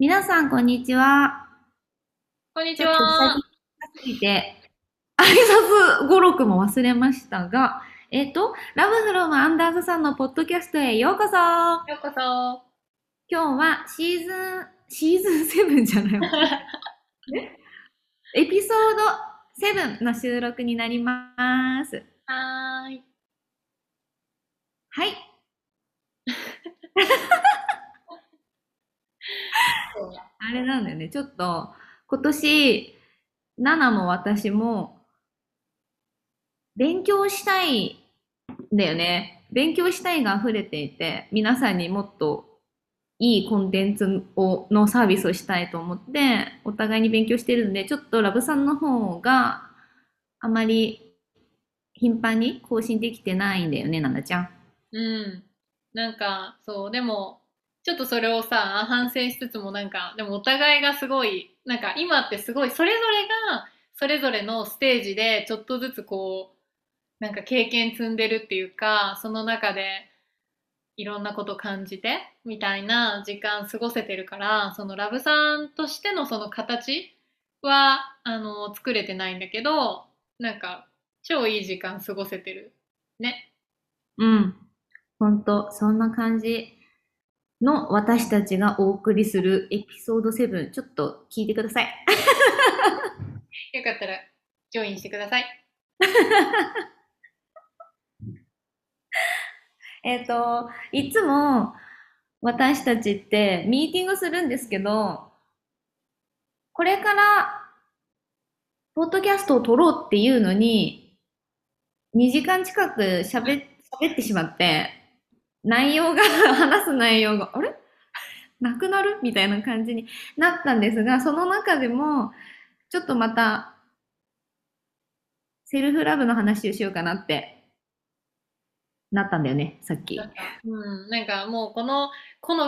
皆さん、こんにちは。こんにちは。久しぶりで、挨拶5、6も忘れましたが、ラブフロムアンダーズさんのポッドキャストへようこそ。ようこそ。今日はシーズン7じゃないエピソード7の収録になります。はい。はい。あれなんだよね、ちょっと今年ナナも私も勉強したいんだよね。勉強したいが溢れていて、皆さんにもっといいコンテンツをのサービスをしたいと思ってお互いに勉強してるので、ちょっとラブさんの方があまり頻繁に更新できてないんだよね、ナナちゃん。うん、なんかそうでも。ちょっとそれをさ反省しつつも、なんかでもお互いがすごい、なんか今ってすごいそれぞれがそれぞれのステージでちょっとずつこうなんか経験積んでるっていうか、その中でいろんなこと感じてみたいな時間過ごせてるから、そのラブさんとしてのその形は作れてないんだけど、なんか超いい時間過ごせてるね。うん、ほんとそんな感じの私たちがお送りするエピソード7、ちょっと聞いてください。よかったらジョインしてください。いつも私たちってミーティングするんですけど、これからポッドキャストを撮ろうっていうのに2時間近く喋ってしまって、話す内容があれなくなるみたいな感じになったんですが、その中でもちょっとまたセルフラブの話をしようかなってなったんだよね、さっき。うん、なんかもうこの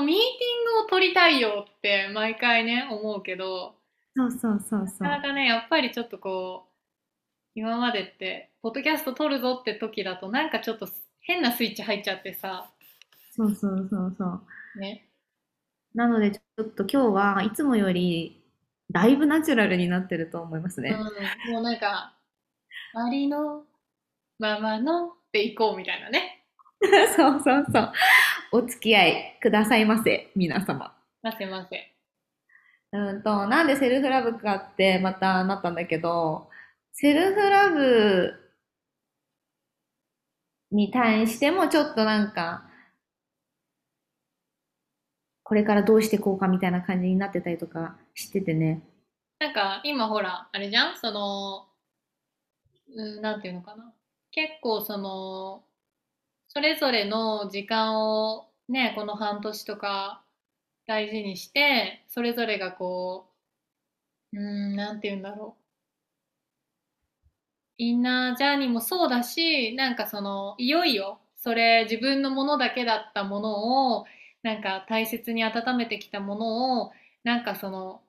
ミーティングを取りたいよって毎回ね思うけど、そうなかなかね、やっぱりちょっとこう今までってポッドキャスト撮るぞって時だとなんかちょっと変なスイッチ入っちゃってさ。そう、ね、なのでちょっと今日はいつもよりだいぶナチュラルになってると思いますね。うん、もうなんかありのままのっていこうみたいなね。そう、お付き合いくださいませ、皆様。ませ。なんでセルフラブかってまたなったんだけど、セルフラブに対してもちょっとなんかこれからどうしてこうかみたいな感じになってたりとかしててね。なんか今ほらあれじゃん、そのなんていうのかな、結構そのそれぞれの時間をね、この半年とか大事にして、それぞれがこうなんていうんだろう、インナージャーニーもそうだし、なんかそのいよいよそれ自分のものだけだったものを、なんか大切に温めてきたものを、なんかその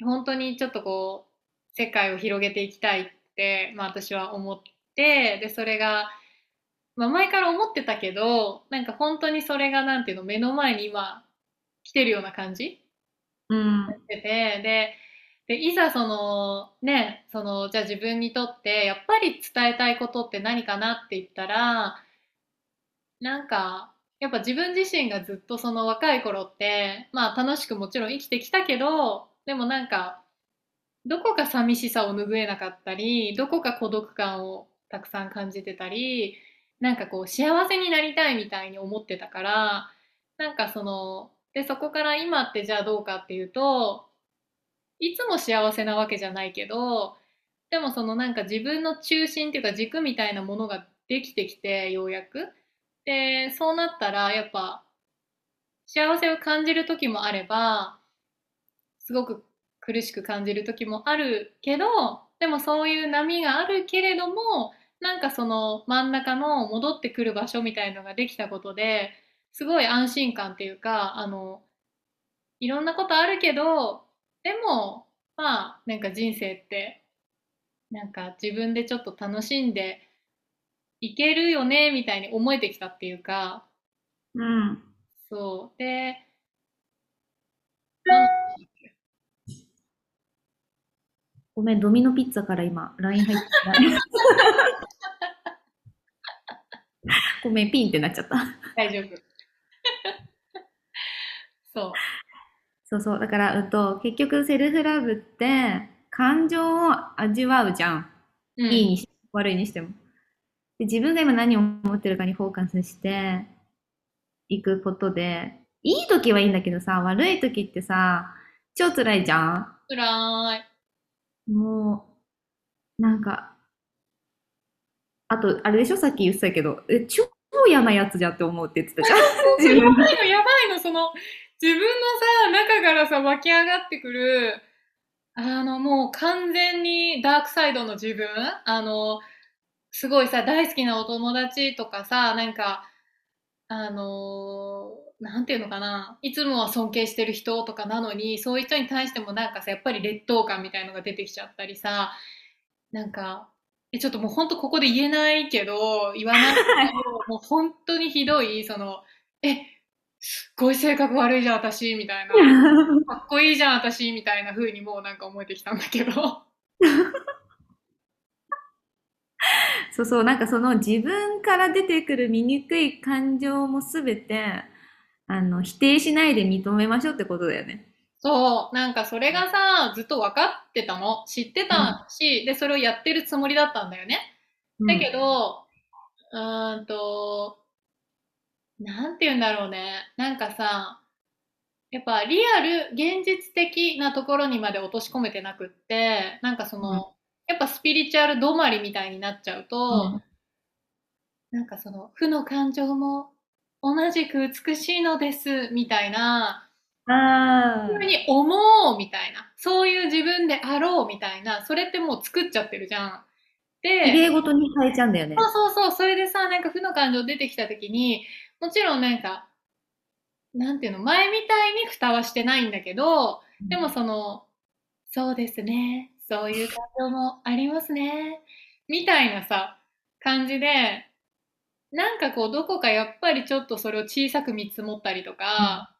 本当にちょっとこう世界を広げていきたいって、まあ、私は思って、でそれが、まあ、前から思ってたけど、なんか本当にそれがなんていうの、目の前に今来てるような感じ、うん、でいざそのね、そのじゃあ自分にとってやっぱり伝えたいことって何かなって言ったら、なんかやっぱ自分自身がずっとその若い頃って、まあ楽しくもちろん生きてきたけど、でもなんかどこか寂しさを拭えなかったり、どこか孤独感をたくさん感じてたり、なんかこう幸せになりたいみたいに思ってたから、なんかその、でそこから今ってじゃあどうかっていうと、いつも幸せなわけじゃないけど、でもそのなんか自分の中心っていうか軸みたいなものができてきて、ようやく。でそうなったらやっぱ幸せを感じる時もあれば、すごく苦しく感じる時もあるけど、でもそういう波があるけれども、なんかその真ん中の戻ってくる場所みたいのができたことで、すごい安心感っていうか、いろんなことあるけど、でもまあなんか人生ってなんか自分でちょっと楽しんでいけるよねみたいに思えてきたっていうか、うん、そうで、ごめん、ドミノピッツァから今、LINE 入ってない。ごめん、ピンってなっちゃった。大丈夫。そう。そうそう、だから、結局セルフラブって、感情を味わうじゃん。うん、いいにしても悪いにしても。で、自分が今何を思ってるかにフォーカスしていくことで、いい時はいいんだけどさ、悪い時ってさ、超辛いじゃん。辛い。もう、なんか、あと、あれでしょ、さっき言ってたけど、超嫌なやつじゃんって思うって言ってたじゃん。やばいの、その、自分のさ、中からさ、湧き上がってくる、もう完全にダークサイドの自分、すごいさ、大好きなお友達とかさ、なんか、なんていうのかな、いつもは尊敬してる人とかなのに、そういう人に対してもなんかさ、やっぱり劣等感みたいのが出てきちゃったりさ、なんか、ちょっともうほんとここで言えないけど、言わないけど、もう本当にひどい、その、すっごい性格悪いじゃん、私、みたいな。かっこいいじゃん、私、みたいな風にもうなんか思えてきたんだけど。そうそう、なんかその自分から出てくる醜い感情もすべて、否定しないで認めましょうってことだよね。そう、なんかそれがさ、ずっと分かってたの、知ってたし、で、それをやってるつもりだったんだよね。だけど、なんて言うんだろうね。なんかさ、やっぱリアル、現実的なところにまで落とし込めてなくって、なんかその、やっぱスピリチュアル止まりみたいになっちゃうと、なんかその、負の感情も、同じく美しいのです、みたいな、そういうふうに思おう、みたいな、そういう自分であろう、みたいな、それってもう作っちゃってるじゃん。で、綺麗事に変えちゃうんだよね。そう、それでさ、なんか負の感情出てきたときに、もちろんなんか、なんていうの、前みたいに蓋はしてないんだけど、でもその、そうですね、そういう感情もありますね、みたいなさ、感じで、なんかこうどこかやっぱりちょっとそれを小さく見積もったりとか、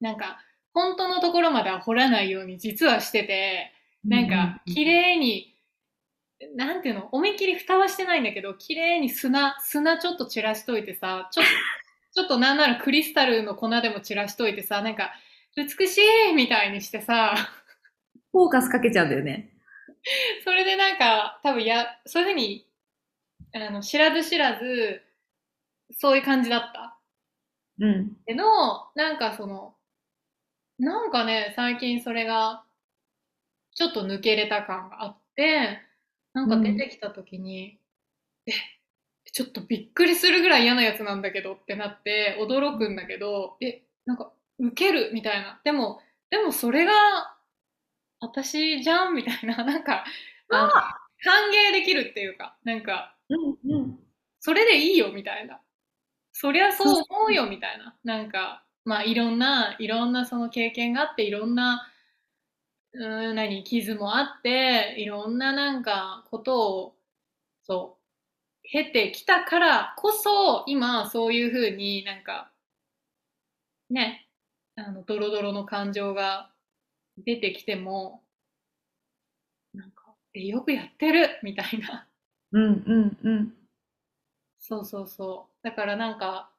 なんか本当のところまでは掘らないように実はしてて、なんか綺麗に、なんていうの、思いっきり蓋はしてないんだけど、綺麗に砂ちょっと散らしといてさ、ちょっとなんならクリスタルの粉でも散らしといてさ、なんか美しいみたいにしてさ、フォーカスかけちゃうんだよね。それでなんか多分そういうふうに知らず知らず、そういう感じだった。けど、なんかその、なんかね、最近それが、ちょっと抜けれた感があって、なんか出てきた時に、ちょっとびっくりするぐらい嫌なやつなんだけどってなって、驚くんだけど、なんか、ウケるみたいな。でもそれが、私じゃんみたいな、なんか、歓迎できるっていうか、なんか、それでいいよみたいな。そりゃそう思うよみたいな。なんか、まあいろんなその経験があって、いろんな、傷もあって、いろんななんかことを、そう、経てきたからこそ、今そういうふうになんか、ね、ドロドロの感情が出てきても、なんか、よくやってるみたいな。そう。だからなんか、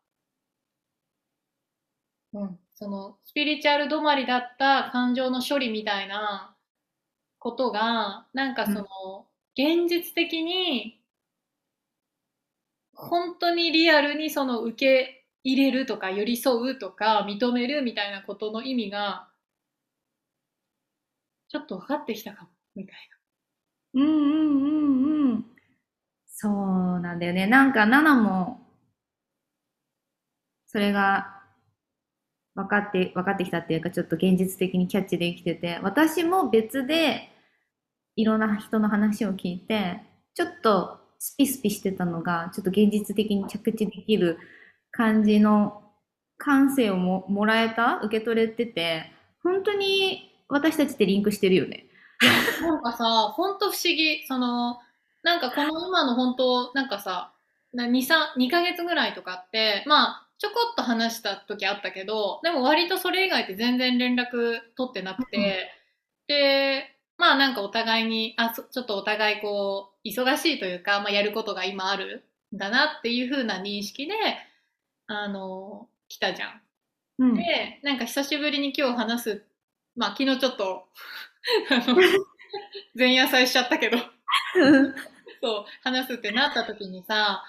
そのスピリチュアル止まりだった感情の処理みたいなことが、なんかその、現実的に、本当にリアルにその受け入れるとか寄り添うとか認めるみたいなことの意味が、ちょっと分かってきたかも、みたいな。そうなんだよね。なんか、ナナも、それが、分かってきたっていうか、ちょっと現実的にキャッチできてて、私も別で、いろんな人の話を聞いて、ちょっとスピスピしてたのが、ちょっと現実的に着地できる感じの感性をもらえた、受け取れてて、本当に私たちってリンクしてるよね。なんかさ、ほんと不思議。その、なんかこの今の本当なんかさ、2ヶ月ぐらいとかって、まあ、ちょこっと話した時あったけど、でも割とそれ以外って全然連絡取ってなくて、で、まあなんかお互いに、ちょっとお互いこう、忙しいというか、まあやることが今あるんだなっていう風な認識で、来たじゃん。うん、で、なんか久しぶりに今日話す、まあ昨日ちょっと、前夜祭しちゃったけど、そう、話すってなった時にさ、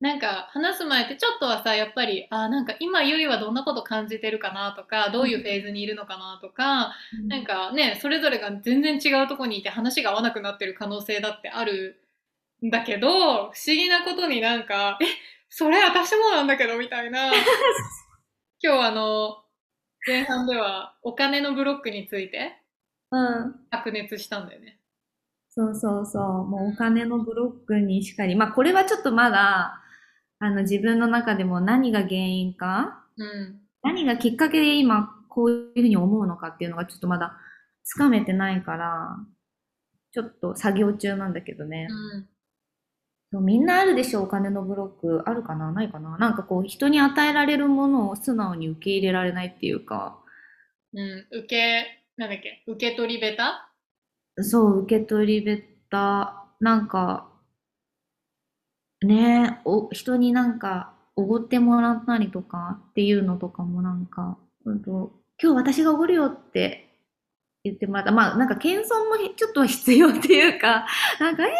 なんか話す前ってちょっとはさ、やっぱりなんか今ゆいはどんなこと感じてるかなとか、どういうフェーズにいるのかなとか、なんかね、それぞれが全然違うとこにいて話が合わなくなってる可能性だってあるんだけど、不思議なことになんかそれ私もなんだけどみたいな今日前半ではお金のブロックについて白熱したんだよね。そうそうそう、もうお金のブロックにしかり、まあこれはちょっとまだ自分の中でも何が原因か、何がきっかけで今こういうふうに思うのかっていうのがちょっとまだつかめてないから、ちょっと作業中なんだけどね。でもみんなあるでしょ、お金のブロック。あるかな、ないかな。なんかこう人に与えられるものを素直に受け入れられないっていうか。なんだっけ、受け取り下手？そう、受け取り下手。なんか、ねえ、人になんか、おごってもらったりとかっていうのとかもなんか、今日私がおごるよって言ってもらった。まあ、なんか謙遜もちょっと必要っていうか、なんか、みたい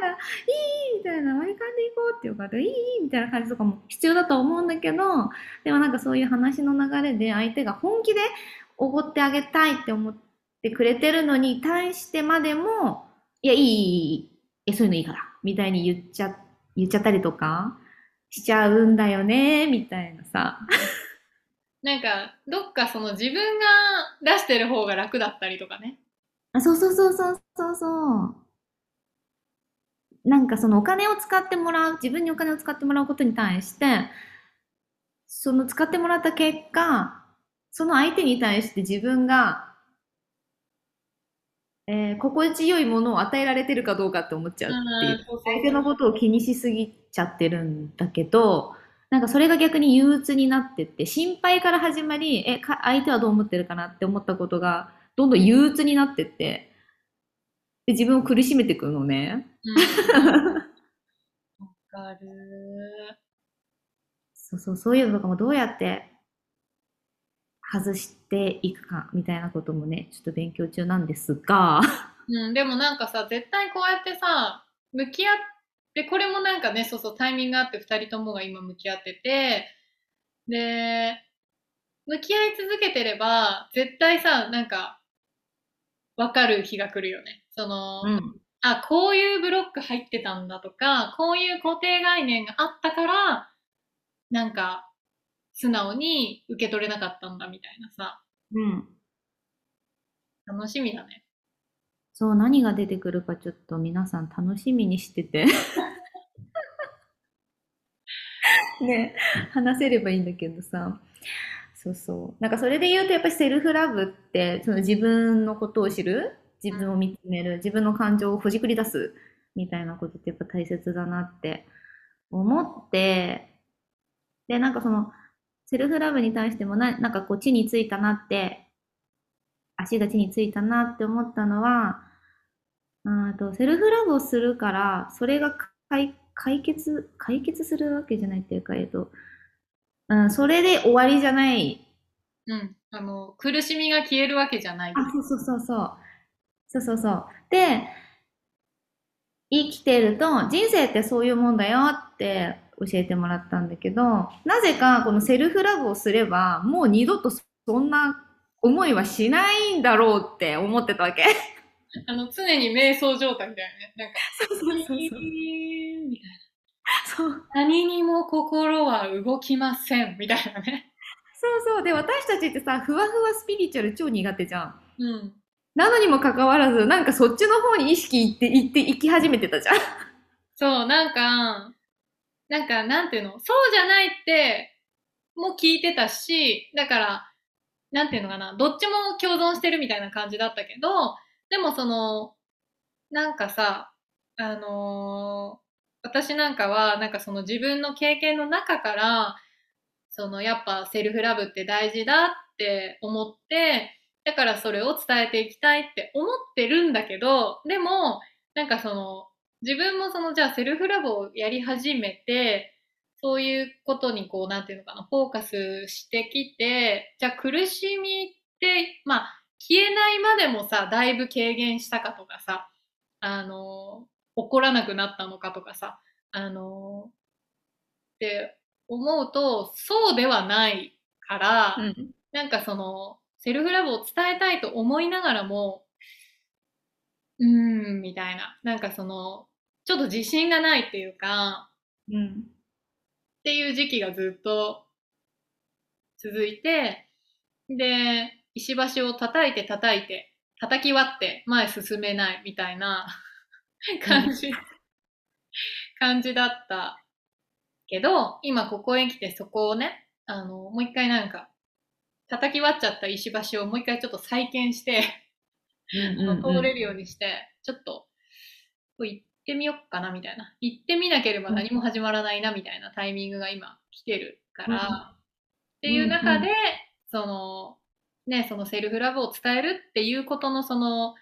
な、いいみたいな、割り勘で行こうっていうか、いいみたいな感じとかも必要だと思うんだけど、でもなんかそういう話の流れで相手が本気でおごってあげたいって思ってくれてるのに対してまでも、いや、いい、そういうのいいから、みたいに言っちゃったりとかしちゃうんだよね、みたいなさ。なんか、どっかその自分が出してる方が楽だったりとかね。そうそうそうそうそうそう。なんかそのお金を使ってもらう、自分にお金を使ってもらうことに対して、その使ってもらった結果、その相手に対して自分が、心地よいものを与えられてるかどうかって思っちゃうっていう。相手のことを気にしすぎちゃってるんだけど、なんかそれが逆に憂鬱になってって、心配から始まり、相手はどう思ってるかなって思ったことが、どんどん憂鬱になってって、で自分を苦しめてくのね。わかる。そうそう、そういうのとかもどうやって、外していくかみたいなこともね、ちょっと勉強中なんですが、でもなんかさ、絶対こうやってさ向き合って、これもなんかね、そうそう、タイミングがあって2人ともが今向き合ってて、で向き合い続けてれば絶対さ、なんか分かる日が来るよね。その、こういうブロック入ってたんだとか、こういう固定概念があったからなんか素直に受け取れなかったんだみたいなさ。楽しみだね。そう、何が出てくるかちょっと皆さん楽しみにしててね、話せればいいんだけどさ。そうそう。なんかそれで言うとやっぱりセルフラブって、その自分のことを知る、自分を見つめる、自分の感情をほじくり出すみたいなことってやっぱ大切だなって思って、で、なんかその、セルフラブに対してもなんかこう足が地についたなって思ったのは、セルフラブをするから、それが解決するわけじゃないっていうか、それで終わりじゃない。苦しみが消えるわけじゃない。そうそうそう。そうそうそう。で、生きてると、人生ってそういうもんだよって、教えてもらったんだけど、なぜかこのセルフラブをすればもう二度とそんな思いはしないんだろうって思ってたわけ。常に瞑想状態みたいなね。なんかそう。何にも心は動きませんみたいなね。そうそう。で、私たちってさ、ふわふわスピリチュアル超苦手じゃん。なのにもかかわらず、なんかそっちの方に意識いって行き始めてたじゃん。そう、なんか、なんていうの、そうじゃないって、も聞いてたし、だから、なんていうのかな、どっちも共存してるみたいな感じだったけど、でもその、なんかさ、私なんかは、なんかその自分の経験の中から、そのやっぱセルフラブって大事だって思って、だからそれを伝えていきたいって思ってるんだけど、でもなんかその自分もそのじゃあセルフラブをやり始めて、そういうことにこうなんていうのかな、フォーカスしてきて、じゃあ苦しみってまあ消えないまでもさ、だいぶ軽減したかとかさ、起こらなくなったのかとかさ、って思うとそうではないから、うん、なんかそのセルフラブを伝えたいと思いながらもみたいな、なんかそのちょっと自信がないっていうか、っていう時期がずっと続いて、で石橋を叩き割って前進めないみたいな感じだったけど、今ここへ来てそこをね、もう一回なんか叩き割っちゃった石橋をもう一回ちょっと再建して通れるようにして、ちょっと行ってみよっかなみたいな、行ってみなければ何も始まらないなみたいなタイミングが今来てるから、っていう中で、そのセルフラブを伝えるっていうことのその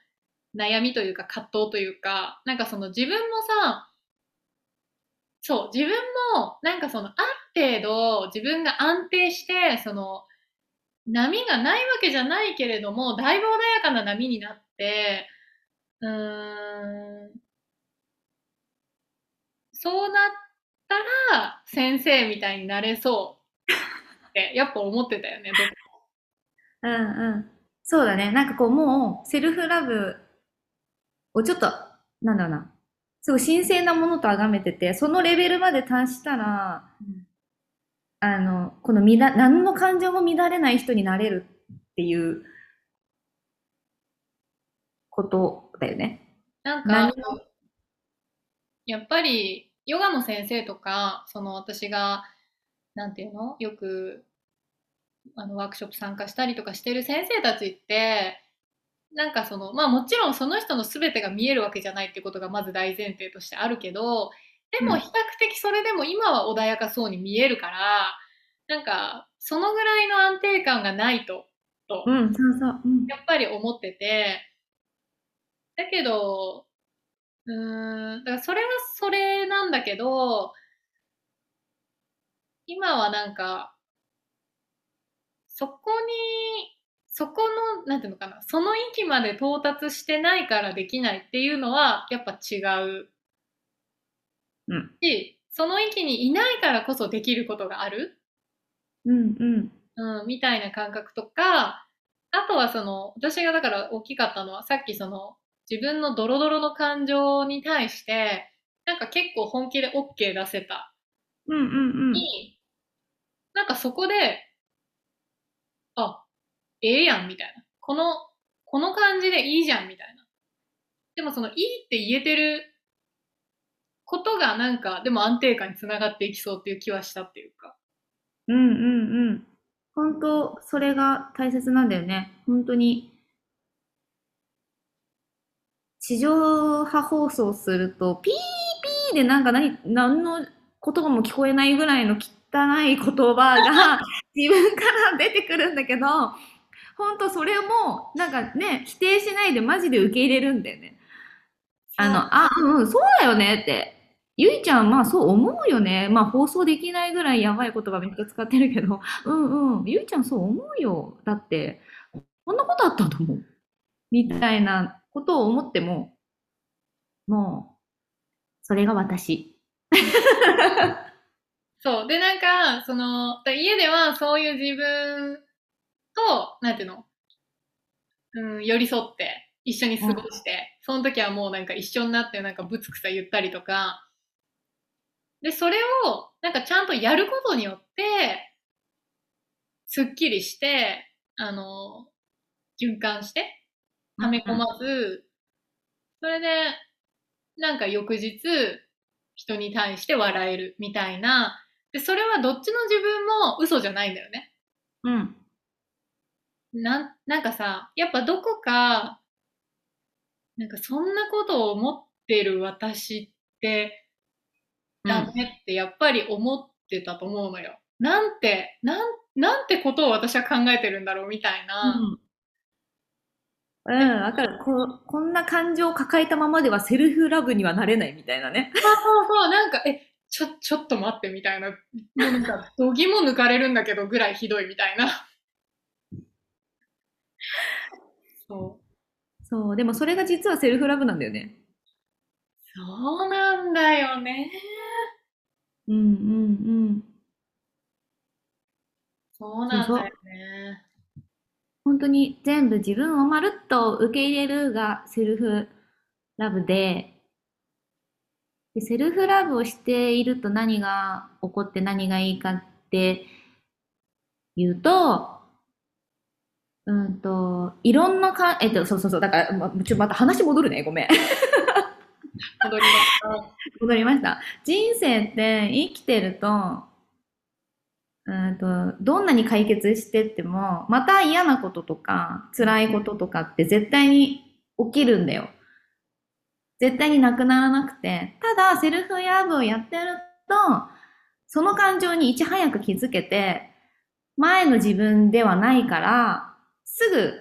悩みというか葛藤というか、なんかその自分もさ、そう、自分もなんかそのある程度自分が安定して、その波がないわけじゃないけれども、だいぶ穏やかな波になって、そうなったら先生みたいになれそうってやっぱ思ってたよね、僕。そうだね。なんかこう、もうセルフラブをちょっと、なんだろうな、すごい神聖なものと崇めてて、そのレベルまで達したら、この何の感情も乱れない人になれるっていうことだよね。なんかやっぱりヨガの先生とか、その私がなんていうの、よくワークショップ参加したりとかしてる先生たちって、なんかそのまあもちろんその人の全てが見えるわけじゃないってことがまず大前提としてあるけど、でも比較的それでも今は穏やかそうに見えるから、なんかそのぐらいの安定感がないとやっぱり思ってて、だけどだからそれはそれなんだけど、今はなんかそこの、なんていうのかな、その域まで到達してないからできないっていうのはやっぱ違うし、その域にいないからこそできることがある、みたいな感覚とか、あとはその私がだから大きかったのは、さっきその自分のドロドロの感情に対してなんか結構本気で OK 出せた、なんかそこでやんみたいな、この感じでいいじゃんみたいな。でもそのいいって言えてることがなんかでも安定感につながっていきそうっていう気はしたっていうか。本当それが大切なんだよね。本当に地上波放送するとピーピーでなんか何の言葉も聞こえないぐらいの汚い言葉が自分から出てくるんだけど、本当それもなんかね、否定しないでマジで受け入れるんだよね。そうだよねって。ゆいちゃん、まあそう思うよね。まあ放送できないぐらいやばい言葉めっちゃ使ってるけど、ゆいちゃんそう思うよ。だって、こんなことあったと思う。みたいなことを思っても、もう、それが私。そう。で、なんか、その、家ではそういう自分と、なんていうの、寄り添って、一緒に過ごして、その時はもうなんか一緒になって、なんかぶつくさ言ったりとか。で、それをなんかちゃんとやることによって、すっきりして、循環して、溜め込まず、それで、なんか翌日、人に対して笑えるみたいな。で、それはどっちの自分も嘘じゃないんだよね。なんかさ、やっぱどこか、なんかそんなことを思ってる私ってダメってやっぱり思ってたと思うのよ。なんてことを私は考えてるんだろうみたいな。うん、だからこんな感情を抱えたままではセルフラブにはなれないみたいなね。そう、なんか、ちょっと待ってみたいな、なんか度肝抜かれるんだけどぐらいひどいみたいな。そう、でもそれが実はセルフラブなんだよね。そうなんだよね。うんうんうん。そうなんだよね。本当に全部自分をまるっと受け入れるがセルフラブで、セルフラブをしていると何が起こって何がいいかっていうと、いろんなか、そう、だから、また話戻るね、ごめん。戻りました。人生って生きてると、どんなに解決してっても、また嫌なこととか、辛いこととかって絶対に起きるんだよ。絶対になくならなくて。ただ、セルフラブをやってると、その感情にいち早く気づけて、前の自分ではないから、すぐ、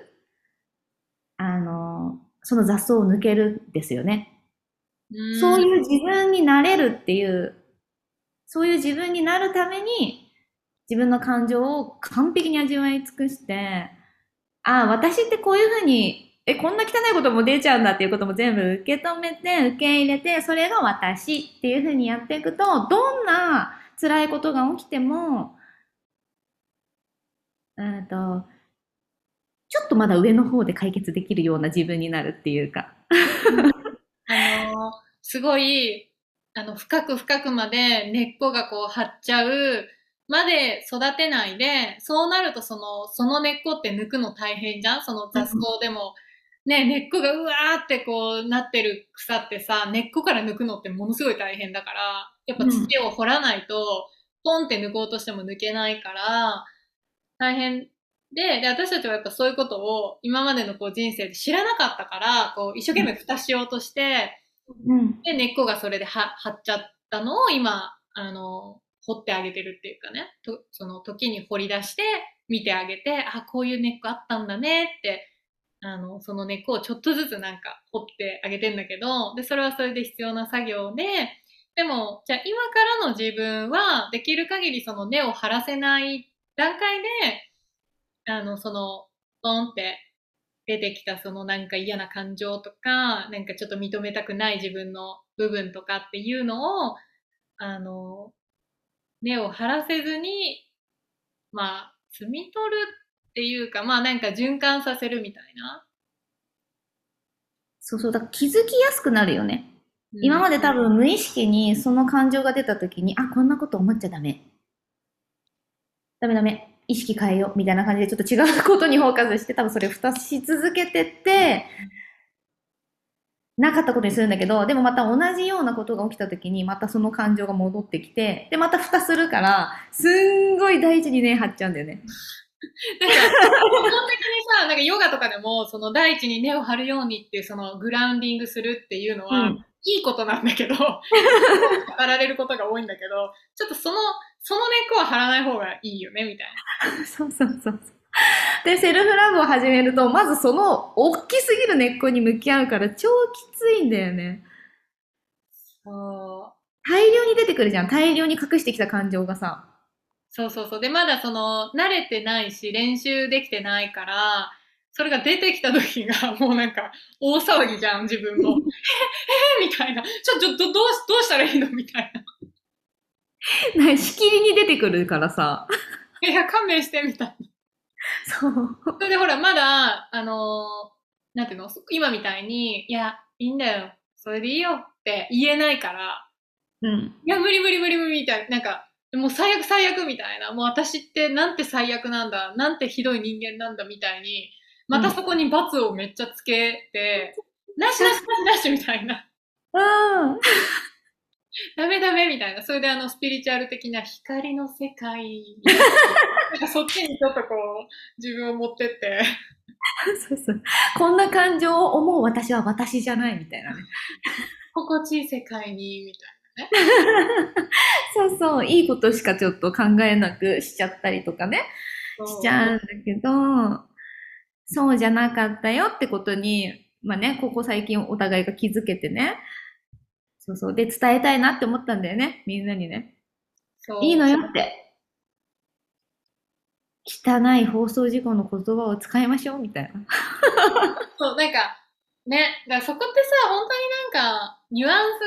その雑草を抜けるんですよね。そういう自分になれるっていう、そういう自分になるために、自分の感情を完璧に味わい尽くして、ああ、私ってこういうふうに、こんな汚いことも出ちゃうんだっていうことも全部受け止めて、受け入れて、それが私っていうふうにやっていくと、どんな辛いことが起きても、ちょっとまだ上の方で解決できるような自分になるっていうか。すごい、深く深くまで根っこがこう張っちゃう、まで育てないで、そうなるとその根っこって抜くの大変じゃん。その雑草でも、ね、根っこがうわーってこうなってる草ってさ、根っこから抜くのってものすごい大変だから、やっぱ土を掘らないと、ポンって抜こうとしても抜けないから、大変で、私たちはやっぱそういうことを今までのこう人生で知らなかったから、こう一生懸命蓋しようとして、で、根っこがそれで張っちゃったのを今、掘ってあげてるっていうかね、その時に掘り出して見てあげて、あ、こういう根っこあったんだねって、その根っこをちょっとずつなんか掘ってあげてんだけど、で、それはそれで必要な作業で、でも、じゃあ今からの自分はできる限りその根を張らせない段階で、ポンって出てきたそのなんか嫌な感情とか、なんかちょっと認めたくない自分の部分とかっていうのを、根を張らせずに、まあ、摘み取るっていうか、まあなんか循環させるみたいな。そうそう、だから気づきやすくなるよね。今まで多分無意識にその感情が出た時に、あ、こんなこと思っちゃダメ。ダメ。意識変えよう。みたいな感じでちょっと違うことにフォーカスして、多分それを蓋し続けてって、なかったことにするんだけど、でもまた同じようなことが起きた時にまたその感情が戻ってきて、でまた蓋するから、すんごい大事に根張っちゃうんだよね。なんか基本的にさ、なんかヨガとかでもその大地に根を張るようにっていう、そのグラウンディングするっていうのは、いいことなんだけど、語られることが多いんだけど、ちょっとその根っこは張らない方がいいよねみたいな。そう。で、セルフラブを始めると、まずその大きすぎる根っこに向き合うから超きついんだよね。そう。大量に出てくるじゃん。大量に隠してきた感情がさ。そう。で、まだ慣れてないし、練習できてないから、それが出てきた時がもうなんか大騒ぎじゃん、自分も。みたいな。どうしたらいいのみたいな。しきりに出てくるからさ。いや、勘弁してみたいな。そう。それでほら、まだ、なんていうの、今みたいに、いや、いいんだよ、それでいいよって言えないから、いや、無理みたいな、なんか、もう最悪みたいな、もう私ってなんて最悪なんだ、なんてひどい人間なんだみたいに、またそこに罰をめっちゃつけて、なしみたいな。ダメみたいな。それでスピリチュアル的な光の世界みたいな。なんかそっちにちょっとこう、自分を持ってって。そう。こんな感情を思う私は私じゃないみたいなね。心地いい世界に、みたいなね。そうそうそう、いいことしかちょっと考えなくしちゃったりとかね、しちゃうんだけど、そうじゃなかったよってことに、まあね、ここ最近お互いが気づけてね、そうそう、で、伝えたいなって思ったんだよね、みんなにね。そういいのよって。汚い放送事故の言葉を使いましょうみたいな。そう、なんか、ね、だからそこってさ、本当になんか、ニュアンス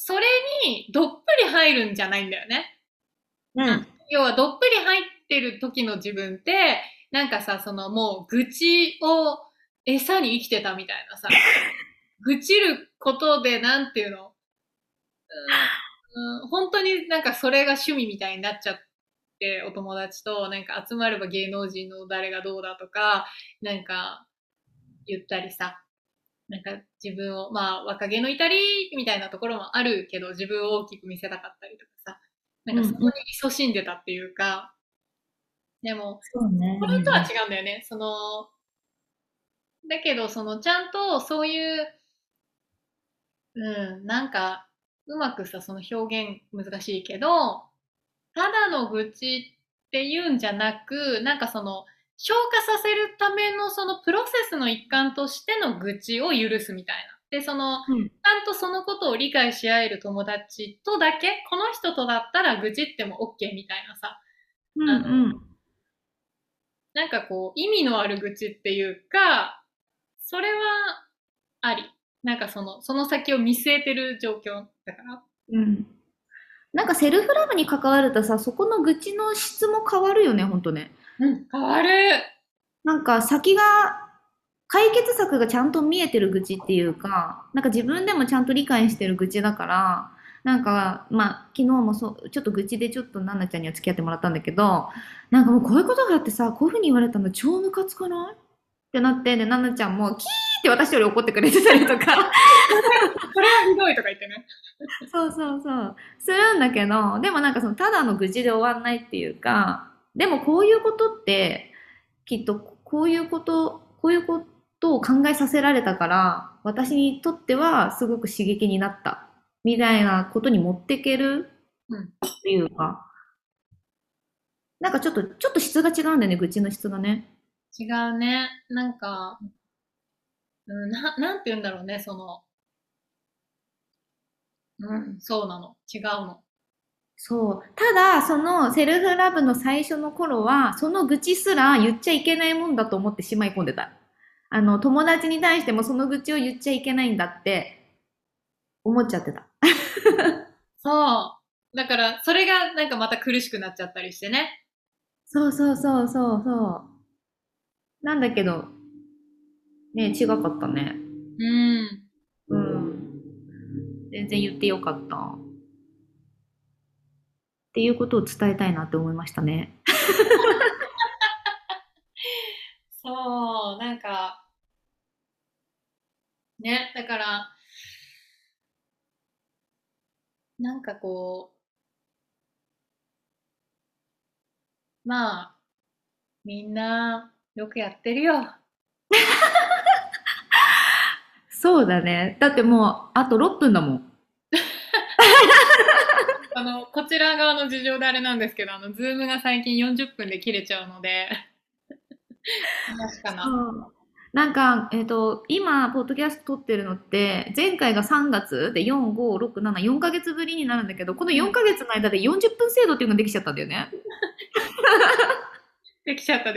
それにどっぷり入るんじゃないんだよね。うん。要はどっぷり入ってる時の自分って、なんかさ、そのもう愚痴を餌に生きてたみたいなさ、愚痴ることでなんていうの、本当になんかそれが趣味みたいになっちゃって、お友達となんか集まれば芸能人の誰がどうだとかなんか言ったりさ、なんか自分をまあ若気の至りみたいなところもあるけど自分を大きく見せたかったりとかさ、なんかそこに勤しんでたっていうか、うん、でもそうね、これとは違うんだよね。そのだけどそのちゃんとそういう、うん、なんかうまくさ、その表現難しいけど。ただの愚痴って言うんじゃなく、なんかその消化させるためのそのプロセスの一環としての愚痴を許すみたいな。で、その、うん、ちゃんとそのことを理解し合える友達とだけ、この人とだったら愚痴っても OK みたいなさ、うんうん、なんかこう意味のある愚痴っていうか、それはあり。なんかその先を見据えてる状況だから。うん。なんかセルフラブに関わるとさ、そこの愚痴の質も変わるよね、ほんとね。うん、変わる。なんか先が、解決策がちゃんと見えてる愚痴っていうか、なんか自分でもちゃんと理解してる愚痴だから、なんか、まあ、昨日もそう、ちょっと愚痴でちょっとナナちゃんには付き合ってもらったんだけど、なんかもうこういうことがあってさ、こういうふうに言われたの超ムカつかないってなって、で、ナナちゃんもキーって私より怒ってくれてたりとか。それはひどいとか言ってね。そうそうそう。するんだけど、でもなんかそのただの愚痴で終わんないっていうか、でもこういうことって、きっとこういうことを考えさせられたから、私にとってはすごく刺激になった。みたいなことに持っていけるっていうか。なんかちょっと質が違うんだよね、愚痴の質がね。違うね。なんか、なんて言うんだろうね、その。うん、そうなの。違うの。そう。ただ、そのセルフラブの最初の頃は、その愚痴すら言っちゃいけないもんだと思ってしまい込んでた。友達に対してもその愚痴を言っちゃいけないんだって思っちゃってた。そう。だから、それがなんかまた苦しくなっちゃったりしてね。そうそうそうそうそう。なんだけど、ね、違かったね。うん。全然言ってよかったっていうことを伝えたいなって思いましたね。そう、なんかね、だからなんかこう、まあみんなよくやってるよ。そうだね。だってもうあと6分だもん。こちら側の事情であれなんですけど、ズームが最近40分で切れちゃうので、確かな。なんか、今ポッドキャスト撮ってるのって前回が3月で4、5、6、7、4ヶ月ぶりになるんだけど、この4ヶ月の間で40分制度っていうのができちゃったんだよね。できちゃった。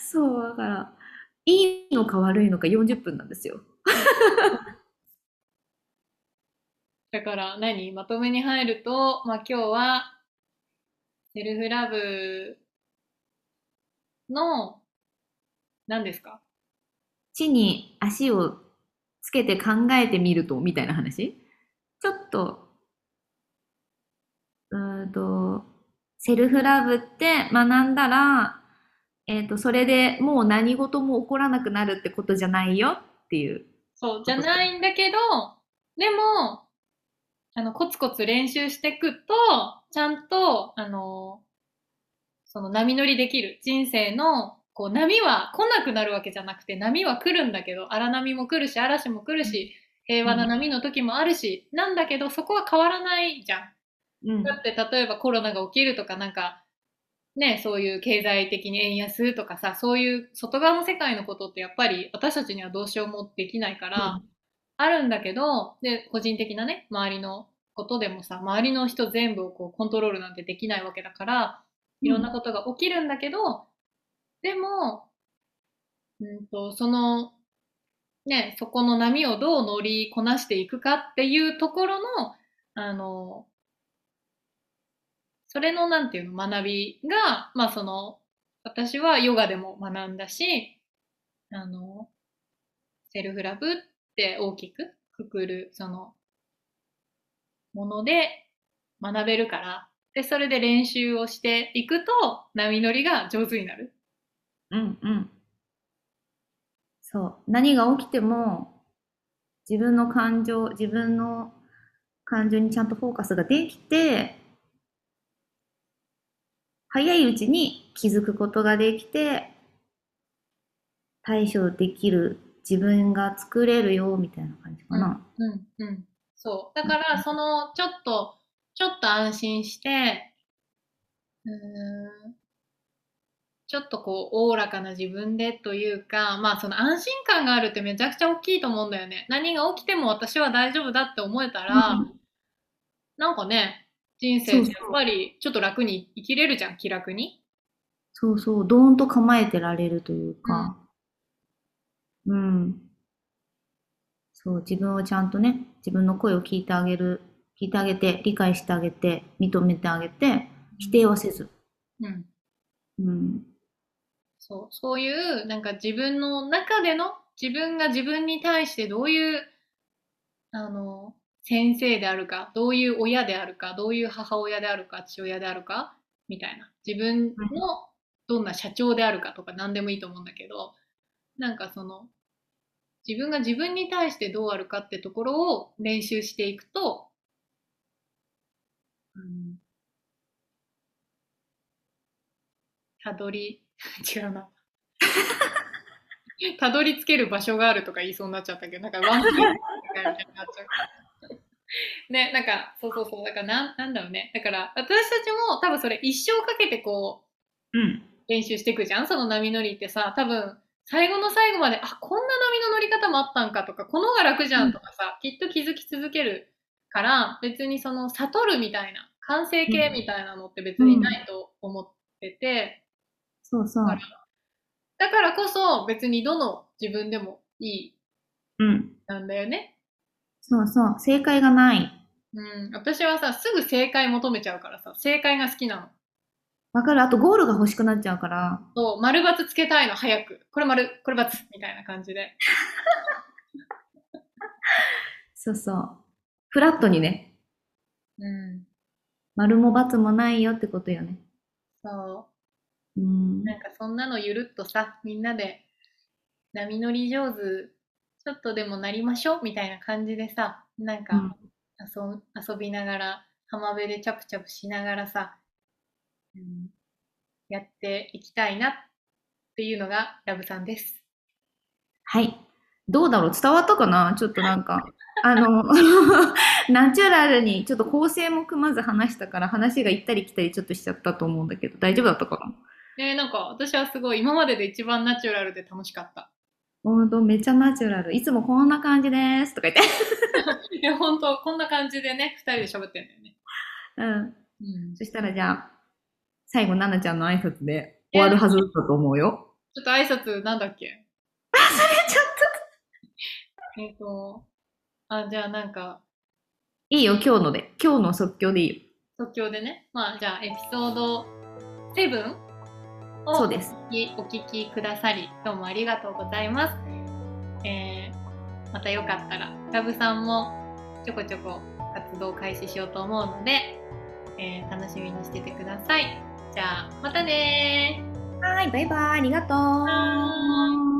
そう、だから。いいのか悪いのか40分なんですよ。だからまとめに入ると、まあ、今日はセルフラブの何ですか？地に足をつけて考えてみるとみたいな話？ちょっとセルフラブって学んだら。それでもう何事も起こらなくなるってことじゃないよっていう。そう、じゃないんだけど、でも、コツコツ練習していくと、ちゃんと、その波乗りできる。人生の、こう、波は来なくなるわけじゃなくて、波は来るんだけど、荒波も来るし、嵐も来るし、平和な波の時もあるし、うん、なんだけどそこは変わらないじゃん、うん、だって例えばコロナが起きるとかなんかね、そういう経済的に円安とかさ、そういう外側の世界のことってやっぱり私たちにはどうしようもできないから、うん、あるんだけど、で個人的なね周りのことでもさ、周りの人全部をこうコントロールなんてできないわけだからいろんなことが起きるんだけど、うん、でも、そのね、そこの波をどう乗りこなしていくかっていうところのそれのなんていうの学びが、まあその私はヨガでも学んだし、セルフラブって大きくくくるそのもので学べるから、でそれで練習をしていくと波乗りが上手になる。うんうん。そう、何が起きても自分の感情にちゃんとフォーカスができて、早いうちに気づくことができて対処できる自分が作れるよみたいな感じかな。うんうん、うん、そうだからそのちょっと安心して、ちょっとこうおおらかな自分でというか、まあその安心感があるってめちゃくちゃ大きいと思うんだよね。何が起きても私は大丈夫だって思えたら、うん、なんかね。人生ってやっぱりちょっと楽に生きれるじゃん、気楽に。そうそう、ドーンと構えてられるというか、うん、うん、そう、自分をちゃんとね、自分の声を聞いてあげて、理解してあげて、認めてあげて、否定はせず、うん、うん、そういうなんか自分の中での自分が自分に対してどういう先生であるか、どういう親であるか、どういう母親であるか、父親であるかみたいな、自分のどんな社長であるかとか何でもいいと思うんだけど、なんかその自分が自分に対してどうあるかってところを練習していくと、たどり着ける場所があるとか言いそうになっちゃったけど、なんかワンピースみたいになっちゃう。ね、なんかそうだからなんだろうね、だから私たちも多分それ一生かけてこう、うん、練習していくじゃん。その波乗りってさ、多分最後の最後までこんな波の乗り方もあったんかとか、この方が楽じゃんとかさ、きっと気づき続けるから、別にその悟るみたいな完成形みたいなのって別にないと思ってて、うんうん、そうそう、だからこそ別にどの自分でもいいなんだよね、うんそうそう、正解がない。私はさ、すぐ正解求めちゃうからさ、正解が好きなの。わかる、あとゴールが欲しくなっちゃうから。そう、丸×つけたいの、早く。これ丸、これ×みたいな感じで。そうそう。フラットにね。うん。丸も×もないよってことよね。そう。なんかそんなのゆるっとさ、みんなで波乗り上手。ちょっとでもなりましょうみたいな感じでさ、なんか遊びながら浜辺でチャプチャプしながらさ、やっていきたいなっていうのがラブさんです。はい、どうだろう、伝わったかな。ちょっとなんかナチュラルにちょっと構成も組まず話したから、話が行ったり来たりちょっとしちゃったと思うんだけど、大丈夫だったかな。なんか私はすごい今までで一番ナチュラルで楽しかった。ほんとめっちゃナチュラル。いつもこんな感じですとか言って。いやほんとこんな感じでね、2人で喋ってんだよね。うん。そしたらじゃあ最後ナナちゃんの挨拶で終わるはずだと思うよ。ちょっと挨拶なんだっけ。忘れちゃった。じゃあなんかいいよ、今日の即興でいいよ。即興でね。まあじゃあエピソード7。そうです、お聞きくださりどうもありがとうございます。またよかったらラブさんもちょこちょこ活動開始しようと思うので、楽しみにしててください。じゃあまたねー。はい、バイバイ、ありがとう。